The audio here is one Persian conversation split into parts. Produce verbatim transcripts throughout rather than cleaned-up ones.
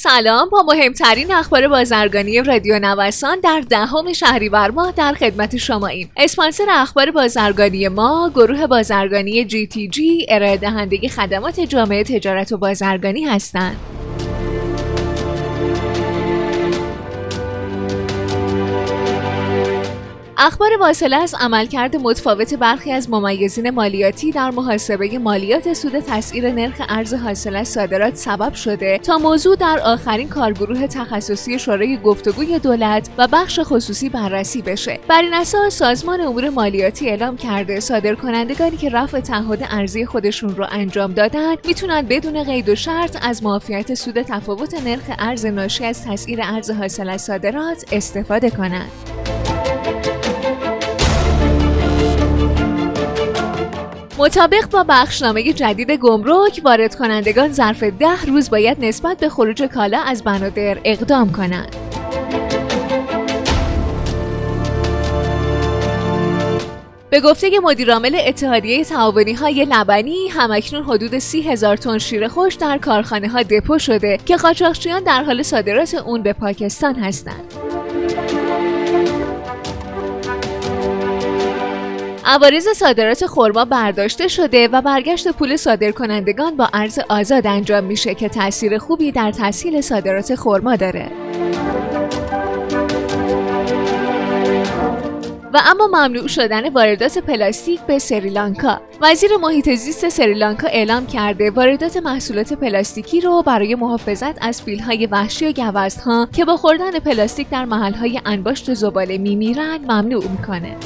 سلام، با مهمترین اخبار بازرگانی رادیو نوسان در دهم شهریور ماه در خدمت شما ایم. اسپانسر اخبار بازرگانی ما گروه بازرگانی جی تی جی ارائه دهنده خدمات جامعه تجارت و بازرگانی هستند. اخبار واصله از عملکرد متفاوت برخی از ممیزین مالیاتی در محاسبه مالیات سود تسعیر نرخ ارز حاصل از صادرات سبب شده تا موضوع در آخرین کارگروه تخصصی شورای گفتگوی دولت و بخش خصوصی بررسی بشه. بر این اساس سازمان امور مالیاتی اعلام کرده صادرکنندگانی که رفع تعهد ارزی خودشون رو انجام دادن میتونن بدون قید و شرط از معافیت سود تفاوت نرخ ارز ناشی از تسعیر ارز حاصل از صادرات استفاده کنند. مطابق با بخشنامه جدید گمرک، واردکنندگان ظرف ده روز باید نسبت به خروج کالا از بنادر اقدام کنند. به گفته مدیرعامل اتحادیه تعاونی‌های لبنی، همکنون حدود سی هزار تن شیر خشک در کارخانه‌ها دپو شده که قاچاقچیان در حال صادرات اون به پاکستان هستند. عوارض صادرات خرما برداشته شده و برگشت پول صادرکنندگان با ارز آزاد انجام میشه که تأثیر خوبی در تسهیل صادرات خرما داره. و اما ممنوع شدن واردات پلاستیک به سریلانکا. وزیر محیط زیست سریلانکا اعلام کرده واردات محصولات پلاستیکی رو برای محافظت از فیل‌های وحشی و گوزن‌ها که با خوردن پلاستیک در محل‌های انباشت زباله می‌میرن ممنوع می‌کنه.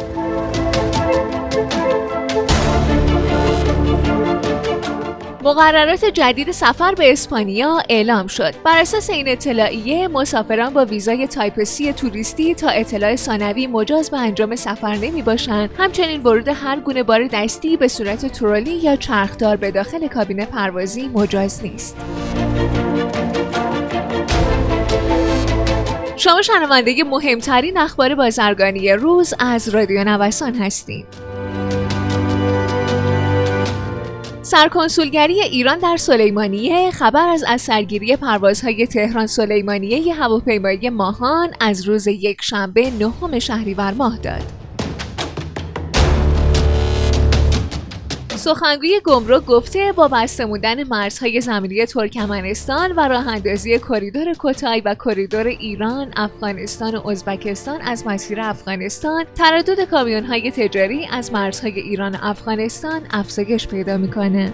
مقررات جدید سفر به اسپانیا اعلام شد. بر اساس این اطلاعیه، مسافران با ویزای تایپ سی توریستی تا اطلاع ثانوی مجاز به انجام سفر نمی باشند. همچنین ورود هر گونه بار دستی به صورت ترولی یا چرخدار به داخل کابین پروازی مجاز نیست. شما شنونده مهمترین اخبار بازرگانی روز از رادیو نوسان هستید. سرکنسولگری ایران در سلیمانیه خبر از اثرگیری پروازهای تهران سلیمانیه هواپیمایی ماهان از روز یک شنبه نهم شهریور ماه داد. سخنگوی گمرک گفته با بسته موندن مرزهای زمینی ترکمنستان و راه اندازی کریدور کوتای و کریدور ایران، افغانستان و ازبکستان از مسیر افغانستان، تردد کامیون‌های تجاری از مرزهای ایران و افغانستان افزایش پیدا می‌کنه.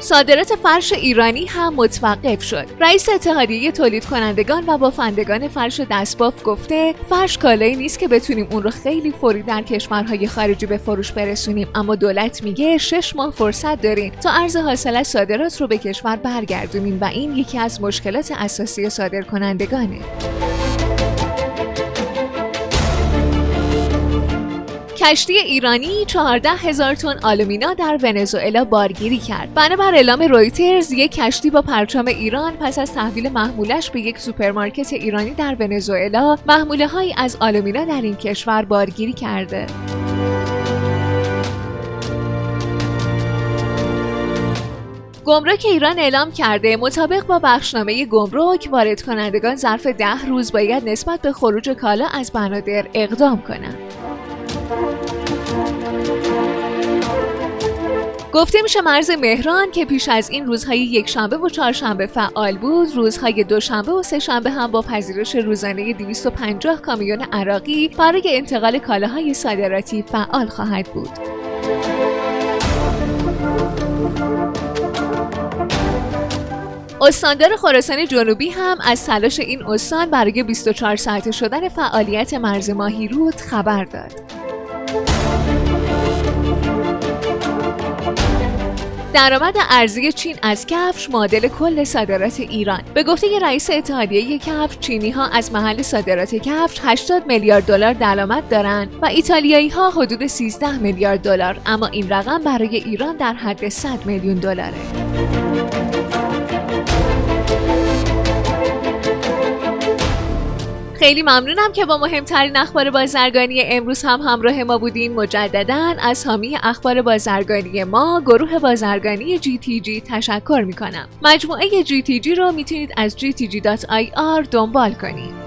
صادرات فرش ایرانی هم متوقف شد. رئیس اتحادیه تولید کنندگان و بافندگان فرش دستباف گفته فرش کالایی نیست که بتونیم اون رو خیلی فوری در کشورهای خارجی به فروش برسونیم، اما دولت میگه شش ماه فرصت داریم تا ارز حاصل از صادرات رو به کشور برگردونیم و این یکی از مشکلات اساسی صادرکنندگانه. کشتی ایرانی چهارده هزار تن آلومینا در ونزوئلا بارگیری کرد. بنابر اعلام رویترز، یک کشتی با پرچم ایران پس از تحویل محمولش به یک سوپرمارکت ایرانی در ونزوئلا، محموله‌هایی از آلومینا در این کشور بارگیری کرده. گمرک ایران اعلام کرده مطابق با بخشنامه گمرک، واردکنندگان ظرف ده روز باید نسبت به خروج کالا از بنادر اقدام کنند. گفته میشه مرز مهران که پیش از این روزهای یکشنبه و چهارشنبه فعال بود، روزهای دوشنبه و سهشنبه هم با پذیرش روزانه دویست و پنجاه کامیون عراقی برای انتقال کالاهای صادراتی فعال خواهد بود. استاندار خراسان جنوبی هم از تلاش این استان برای بیست و چهار ساعته شدن فعالیت مرز ماهی رود خبر داد. درآمد ارزی چین از کفش معادل کل صادرات ایران. به گفته رئیس اتحادیه کفش، چینی‌ها از محل صادرات کفش هشتاد میلیارد دلار درآمد دارند و ایتالیایی‌ها حدود سیزده میلیارد دلار، اما این رقم برای ایران در حد صد میلیون دلاره. خیلی ممنونم که با مهمترین اخبار بازرگانی امروز هم همراه ما بودین. مجدداً از حامی اخبار بازرگانی ما، گروه بازرگانی جی تی جی تشکر میکنم. مجموعه جی تی جی رو میتونید از جی تی جی دات آی آر دنبال کنید.